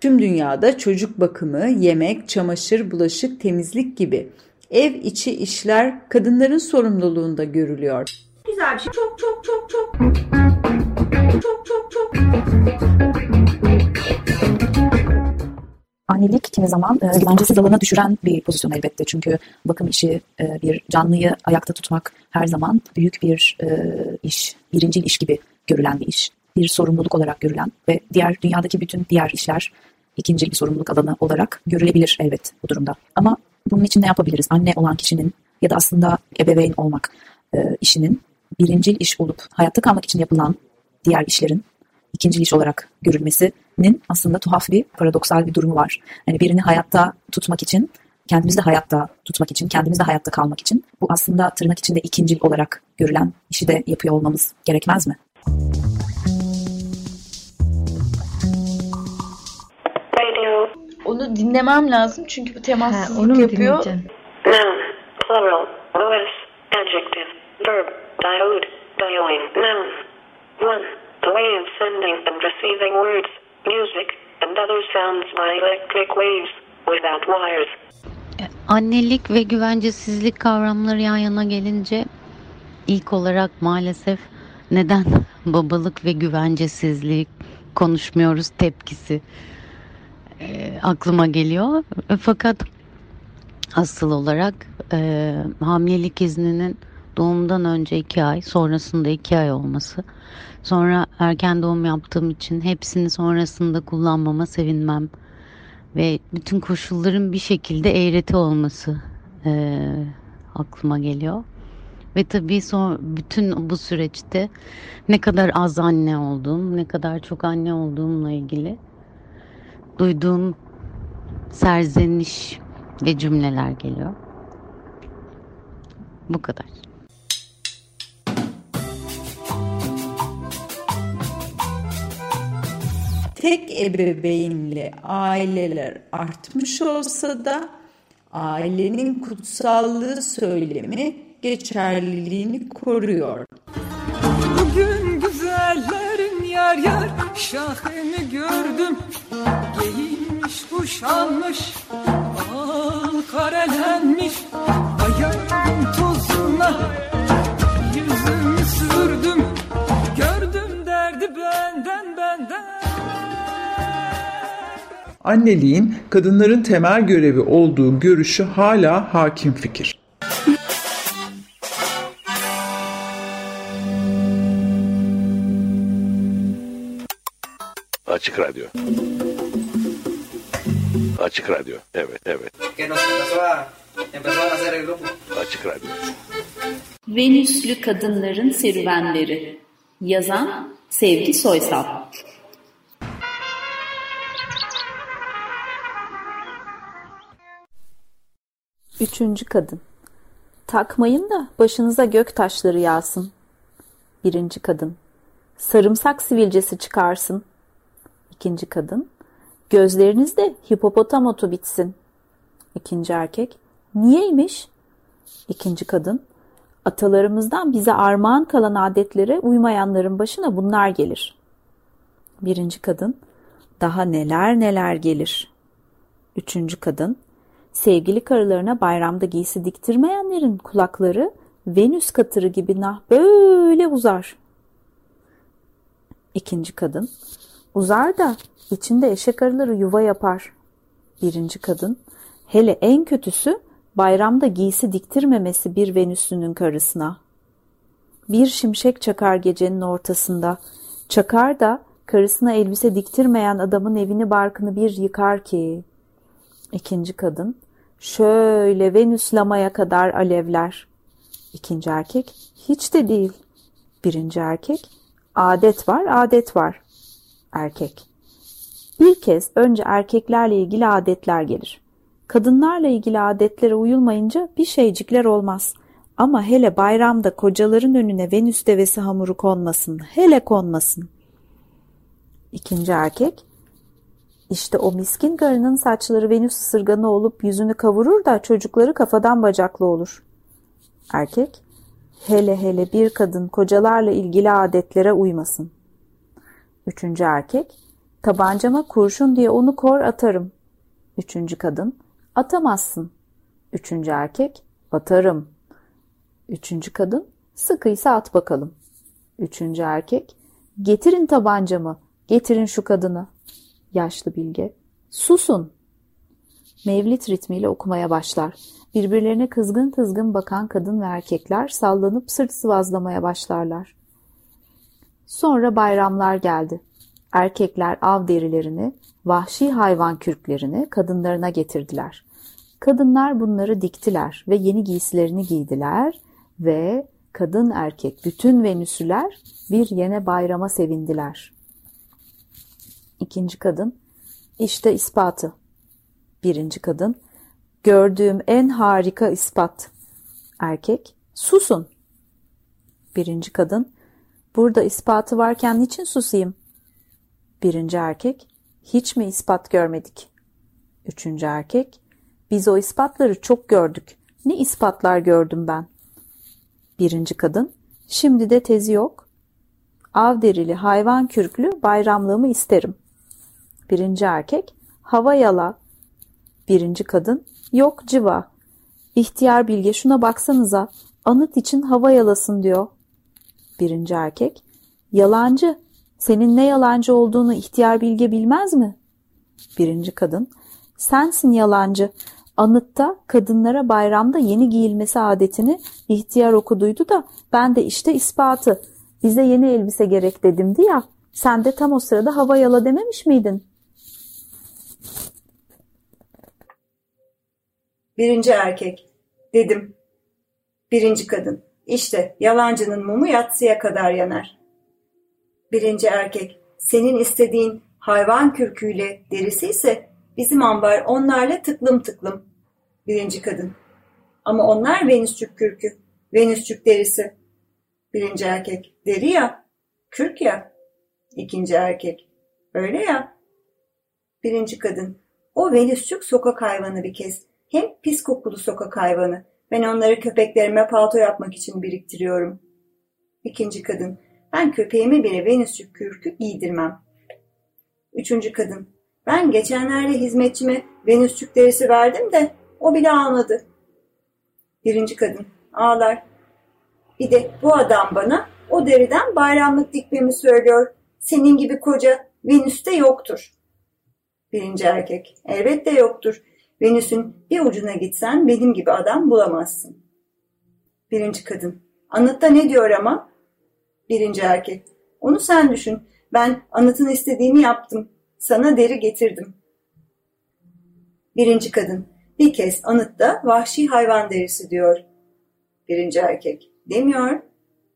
Tüm dünyada çocuk bakımı, yemek, çamaşır, bulaşık, temizlik gibi ev içi işler kadınların sorumluluğunda görülüyor. Güzel bir şey. Çok çok çok çok. Çok çok çok. Annelik kimi zaman e, güvencesiz alana düşüren bir pozisyon elbette. Çünkü bakım işi, e, bir canlıyı ayakta tutmak her zaman büyük bir e, iş, birincil iş gibi görülen bir iş. Bir sorumluluk olarak görülen ve diğer dünyadaki bütün diğer işler ikincil bir sorumluluk alanı olarak görülebilir elbet bu durumda. Ama bunun için ne yapabiliriz? Anne olan kişinin ya da aslında ebeveyn olmak e, işinin birincil iş olup hayatta kalmak için yapılan diğer işlerin ikincil iş olarak görülmesinin aslında tuhaf bir, paradoksal bir durumu var. Yani birini hayatta tutmak için, kendimizi de hayatta tutmak için, kendimiz de hayatta kalmak için bu aslında tırnak içinde ikincil olarak görülen işi de yapıyor olmamız gerekmez mi? Onu dinlemem lazım çünkü bu temassızlık ha, onu yapıyor. Noun, plural, os, adjective, verb, dilute, diluting, noun. One, the way of sending and receiving words, music and other sounds by electric waves without wires. Annelik ve güvencesizlik kavramları yan yana gelince ilk olarak maalesef neden babalık ve güvencesizlik konuşmuyoruz tepkisi E, aklıma geliyor. Fakat asıl olarak e, hamilelik izninin doğumdan önce iki ay, sonrasında iki ay olması. Sonra erken doğum yaptığım için hepsini sonrasında kullanmama sevinmem ve bütün koşulların bir şekilde eğreti olması e, aklıma geliyor. Ve tabii son, bütün bu süreçte ne kadar az anne olduğum, ne kadar çok anne olduğumla ilgili duyduğum serzeniş ve cümleler geliyor. Bu kadar. Tek ebeveynli aileler artmış olsa da ailenin kutsallığı söylemi geçerliliğini koruyor. Bugün güzellerin yar yar şahını gördüm. Giyinmiş, kuşanmış, al karelenmiş. Ayağım tozuna yüzümü sürdüm. Gördüm derdi benden, benden. Anneliğin kadınların temel görevi olduğu görüşü hala hakim fikir. Açık Radyo. Açık Radyo. Evet, evet. Açık Radyo. Venüslü Kadınların Serüvenleri. Yazan Sevgi Soysal. Üçüncü Kadın. Takmayın da başınıza gök taşları yağsın. Birinci Kadın. Sarımsak sivilcesi çıkarsın. İkinci Kadın. Gözlerinizde hipopotam otu bitsin. İkinci Erkek. Niyeymiş? İkinci Kadın. Atalarımızdan bize armağan kalan adetlere uymayanların başına bunlar gelir. Birinci Kadın. Daha neler neler gelir. Üçüncü Kadın. Sevgili karılarına bayramda giysi diktirmeyenlerin kulakları Venüs katırı gibi nah böyle uzar. İkinci Kadın. Uzar da içinde eşek arıları yuva yapar. Birinci Kadın. Hele en kötüsü bayramda giysi diktirmemesi bir Venüslünün karısına. bir şimşek çakar gecenin ortasında. Çakar da karısına elbise diktirmeyen adamın evini barkını bir yıkar ki. İkinci kadın, şöyle Venüs Lama'ya kadar alevler. İkinci erkek, hiç de değil. Birinci erkek, adet var, adet var. Erkek, bir kez önce erkeklerle ilgili adetler gelir. Kadınlarla ilgili adetlere uyulmayınca bir şeycikler olmaz. Ama hele bayramda kocaların önüne Venüs devesi hamuru konmasın, hele konmasın. İkinci erkek, işte o miskin karının saçları Venüs ısırganı olup yüzünü kavurur da çocukları kafadan bacaklı olur. Erkek, hele hele bir kadın kocalarla ilgili adetlere uymasın. Üçüncü erkek, tabancama kurşun diye onu kor atarım. Üçüncü kadın, atamazsın. Üçüncü erkek, atarım. Üçüncü kadın, sıkıysa at bakalım. Üçüncü erkek, getirin tabancamı, getirin şu kadını. Yaşlı bilge, susun. Mevlit ritmiyle okumaya başlar. Birbirlerine kızgın kızgın bakan kadın ve erkekler sallanıp sırt sıvazlamaya başlarlar. Sonra bayramlar geldi. Erkekler av derilerini, vahşi hayvan kürklerini kadınlarına getirdiler. Kadınlar bunları diktiler ve yeni giysilerini giydiler ve kadın erkek bütün Venüsüler bir yene bayrama sevindiler. İkinci kadın, işte ispatı. Birinci kadın, gördüğüm en harika ispat. Erkek, susun. Birinci kadın, burada ispatı varken niçin susayım? Birinci erkek, hiç mi ispat görmedik? Üçüncü erkek, biz o ispatları çok gördük. Ne ispatlar gördüm ben? Birinci kadın, şimdi de tezi yok. Av derili, hayvan kürklü bayramlığımı isterim. Birinci erkek, hava yala. Birinci kadın, yok civa. İhtiyar bilge şuna baksanıza, anıt için hava yalasın diyor. Birinci erkek, yalancı. Senin ne yalancı olduğunu ihtiyar bilge bilmez mi? Birinci kadın, sensin yalancı. Anıtta kadınlara bayramda yeni giyilmesi adetini ihtiyar okuduydu da ben de işte ispatı. Bize yeni elbise gerek dedimdi ya, sen de tam o sırada hava yala dememiş miydin? Birinci erkek, dedim. Birinci kadın, işte yalancının mumu yatsıya kadar yanar. Birinci erkek, senin istediğin hayvan kürküyle derisi ise bizim ambar onlarla tıklım tıklım. Birinci kadın, ama onlar Venüsçük kürkü, Venüsçük derisi. Birinci erkek, deri ya, kürk ya. İkinci erkek, öyle ya. Birinci kadın, o Venüsçük sokak hayvanı bir kez. Hem pis kokulu sokak hayvanı. Ben onları köpeklerime palto yapmak için biriktiriyorum. İkinci kadın, ben köpeğime bile Venüsçük kürkü giydirmem. Üçüncü kadın, ben geçenlerde hizmetçime Venüsçük derisi verdim de o bile ağladı. Birinci kadın, ağlar. Bir de bu adam bana o deriden bayramlık dikmemi söylüyor. Senin gibi koca Venüs'te yoktur. Birinci erkek, elbette yoktur. Venüs'ün bir ucuna gitsen benim gibi adam bulamazsın. Birinci kadın, anıtta ne diyor ama? Birinci erkek, onu sen düşün. Ben anıtın istediğini yaptım. Sana deri getirdim. Birinci kadın, bir kez anıtta vahşi hayvan derisi diyor. Birinci erkek, demiyor.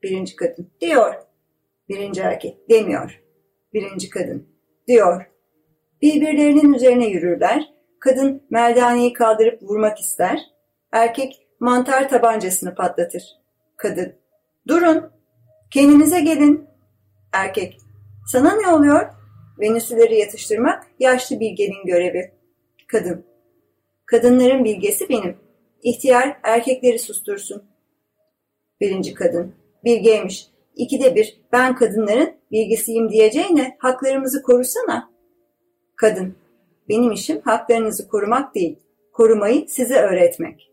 Birinci kadın, diyor. Birinci erkek, demiyor. Birinci kadın, diyor. Birbirlerinin üzerine yürürler. Kadın merdaneyi kaldırıp vurmak ister. Erkek mantar tabancasını patlatır. Kadın, durun. Kendinize gelin. Erkek, sana ne oluyor? Venüsleri yatıştırmak yaşlı bilgenin görevi. Kadın, kadınların bilgesi benim. İhtiyar erkekleri sustursun. Birinci kadın, bilgeymiş. İkide bir ben kadınların bilgesiyim diyeceğine haklarımızı korusana. Kadın, benim işim haklarınızı korumak değil, korumayı size öğretmek.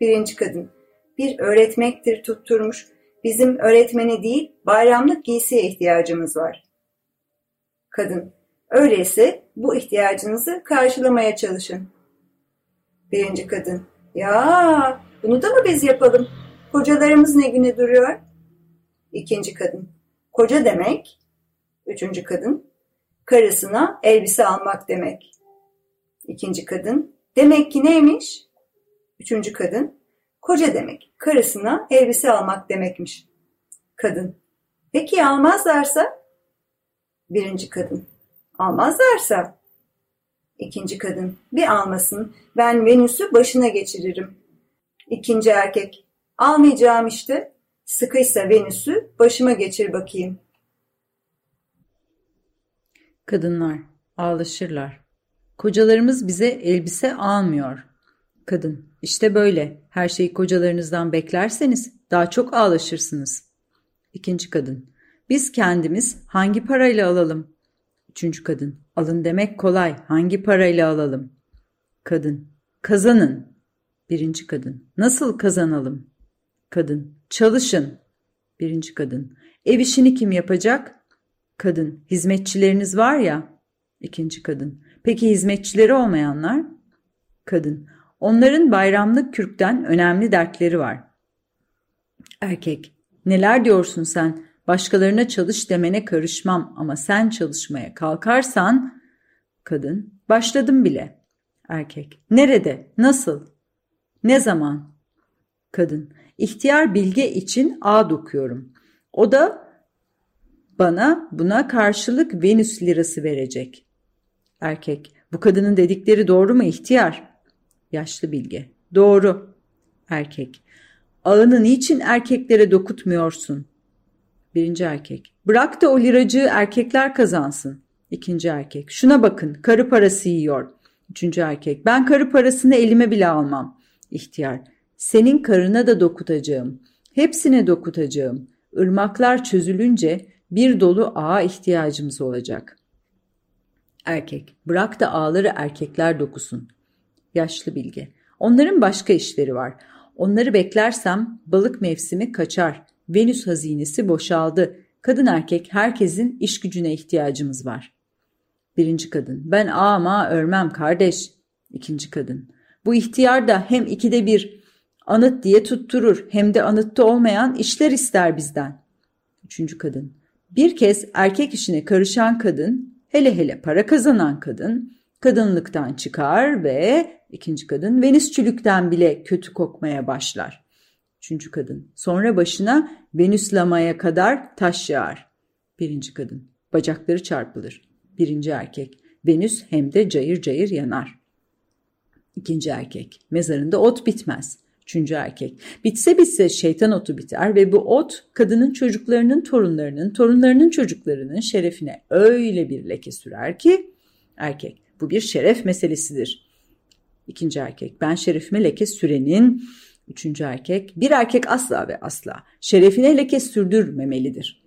Birinci kadın, bir öğretmektir tutturmuş. Bizim öğretmene değil, bayramlık giysiye ihtiyacımız var. Kadın, öyleyse bu ihtiyacınızı karşılamaya çalışın. Birinci kadın, ya bunu da mı biz yapalım? Kocalarımız ne güne duruyor? ikinci kadın. Koca demek, üçüncü kadın, karısına elbise almak demek. İkinci kadın, demek ki neymiş? Üçüncü kadın, koca demek, karısına elbise almak demekmiş. Kadın, peki almazlarsa? Birinci kadın, almazlarsa? İkinci kadın, bir almasın, ben Venüs'ü başına geçiririm. İkinci erkek, almayacağım işte, sıkıysa Venüs'ü başıma geçir bakayım. Kadınlar, ağlaşırlar. Kocalarımız bize elbise almıyor. Kadın, işte böyle, her şeyi kocalarınızdan beklerseniz daha çok ağlaşırsınız. İkinci kadın, biz kendimiz hangi parayla alalım? Üçüncü kadın, alın demek kolay, hangi parayla alalım? Kadın, kazanın. Birinci kadın, nasıl kazanalım? Kadın, çalışın. Birinci kadın, ev işini kim yapacak? Kadın, hizmetçileriniz var ya. İkinci kadın, peki hizmetçileri olmayanlar? Kadın, onların bayramlık kürkten önemli dertleri var. Erkek, neler diyorsun sen? Başkalarına çalış demene karışmam ama sen çalışmaya kalkarsan... Kadın, başladım bile. Erkek, nerede, nasıl, ne zaman? Kadın, ihtiyar bilge için ağ dokuyorum. O da bana buna karşılık Venüs lirası verecek. Erkek, bu kadının dedikleri doğru mu ihtiyar? Yaşlı bilge, doğru. Erkek, ağını niçin erkeklere dokutmuyorsun? Birinci erkek, bırak da o liracığı erkekler kazansın. İkinci erkek, şuna bakın, karı parası yiyor. Üçüncü erkek, ben karı parasını elime bile almam. İhtiyar, senin karına da dokutacağım. Hepsine dokutacağım. Irmaklar çözülünce bir dolu ağa ihtiyacımız olacak. Erkek, bırak da ağları erkekler dokusun. Yaşlı bilge, onların başka işleri var. Onları beklersem balık mevsimi kaçar. Venüs hazinesi boşaldı. Kadın erkek herkesin iş gücüne ihtiyacımız var. Birinci kadın, ben ama örmem kardeş. İkinci kadın, bu ihtiyar da hem ikide bir anıt diye tutturur hem de anıtta olmayan işler ister bizden. Üçüncü kadın, bir kez erkek işine karışan kadın, hele hele para kazanan kadın, kadınlıktan çıkar ve ikinci kadın Venüsçülükten bile kötü kokmaya başlar. Üçüncü kadın, sonra başına Venüslamaya kadar taş yağar. Birinci kadın, bacakları çarpılır. Birinci erkek, Venüs hem de cayır cayır yanar. İkinci erkek, mezarında ot bitmez. Üçüncü erkek, bitse bitse şeytan otu biter ve bu ot kadının çocuklarının torunlarının, torunlarının çocuklarının şerefine öyle bir leke sürer ki erkek, bu bir şeref meselesidir. İkinci erkek, ben şerefime leke sürenin... Üçüncü erkek, bir erkek asla ve asla şerefine leke sürdürmemelidir.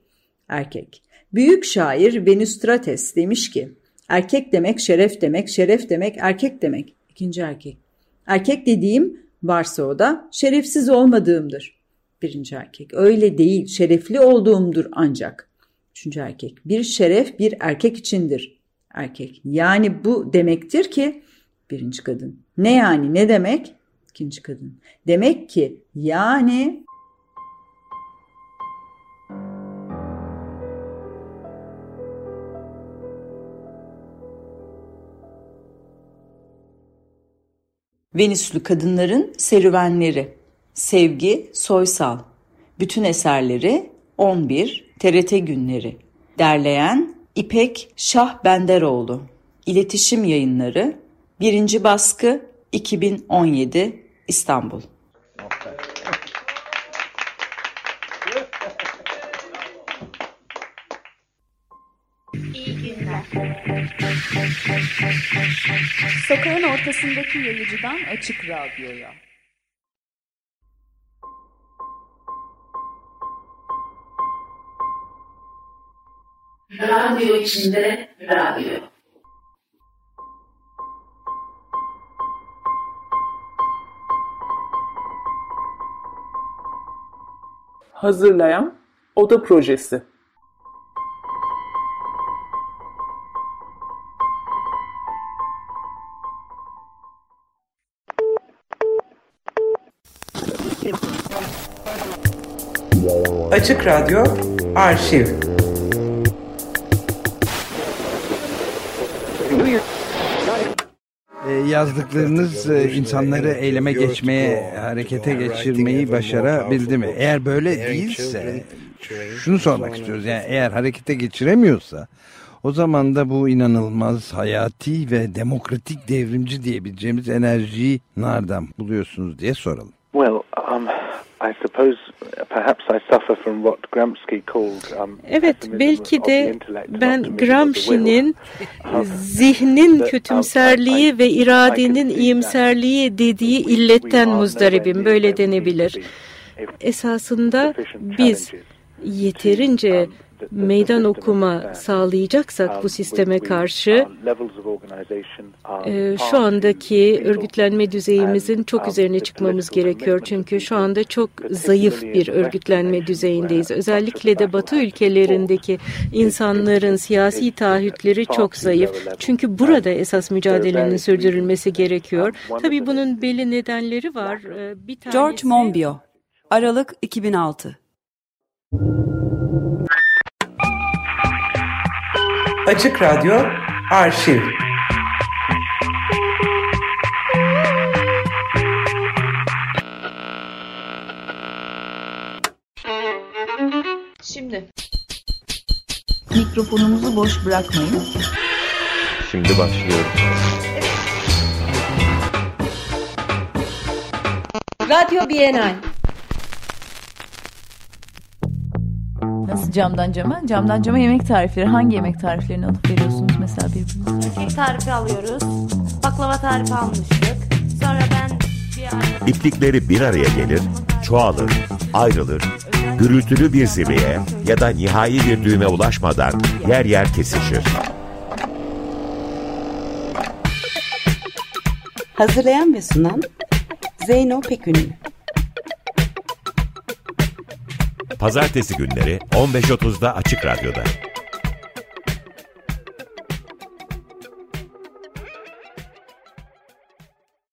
Erkek, büyük şair Venustrates demiş ki, erkek demek şeref demek, şeref demek erkek demek. İkinci erkek, erkek dediğim varsa o da şerefsiz olmadığımdır. Birinci erkek, öyle değil, şerefli olduğumdur ancak. Üçüncü erkek, bir şeref bir erkek içindir. Erkek, yani bu demektir ki, birinci kadın, ne yani ne demek? İkinci kadın, demek ki yani... Venüslü Kadınların Serüvenleri, Sevgi Soysal, bütün eserleri on bir T R T Günleri, derleyen İpek Şah Benderoğlu, İletişim Yayınları, birinci baskı iki bin on yedi, İstanbul. İyi günler. Sokağın ortasındaki yayıcıdan Açık Radyo'ya. Radyo içinde radyo. Hazırlayan Oda Projesi. Açık Radyo Arşiv. Yazdıklarınız insanları eyleme geçmeye, harekete geçirmeyi başarabildi mi? Eğer böyle değilse, şunu sormak istiyoruz. Yani eğer harekete geçiremiyorsa, o zaman da bu inanılmaz hayati ve demokratik devrimci diyebileceğimiz enerjiyi nereden buluyorsunuz diye soralım. Well, um, I suppose perhaps I suffer from what Gramsci called um, evet, belki de ben Gramsci'nin zihnin kötümserliği ve iradenin iyimserliği dediği illetten muzdaribim, böyle denebilir. Esasında biz yeterince meydan okuma sağlayacaksak bu sisteme karşı e, şu andaki örgütlenme düzeyimizin çok üzerine çıkmamız gerekiyor. Çünkü şu anda çok zayıf bir örgütlenme düzeyindeyiz. Özellikle de Batı ülkelerindeki insanların siyasi taahhütleri çok zayıf. Çünkü burada esas mücadelenin sürdürülmesi gerekiyor. Tabii bunun belli nedenleri var. Bir tanesi... George Monbiot, Aralık iki bin altı. Açık Radyo Arşiv. Şimdi. Mikrofonumuzu boş bırakmayın. Şimdi başlıyorum. Radyo Bienal. Nasıl camdan cama? Camdan cama yemek tarifleri. Hangi yemek tariflerini alıp veriyorsunuz mesela birbirimize? Kek tarifi alıyoruz. Baklava tarifi almıştık. Sonra ben bir İplikleri bir araya gelir, çoğalır, ayrılır, gürültülü bir zirveye ya da nihai bir düğüme ulaşmadan yer yer kesişir. Hazırlayan ve sunan Zeyno Pekün. Pazartesi günleri on beş otuzda Açık Radyo'da.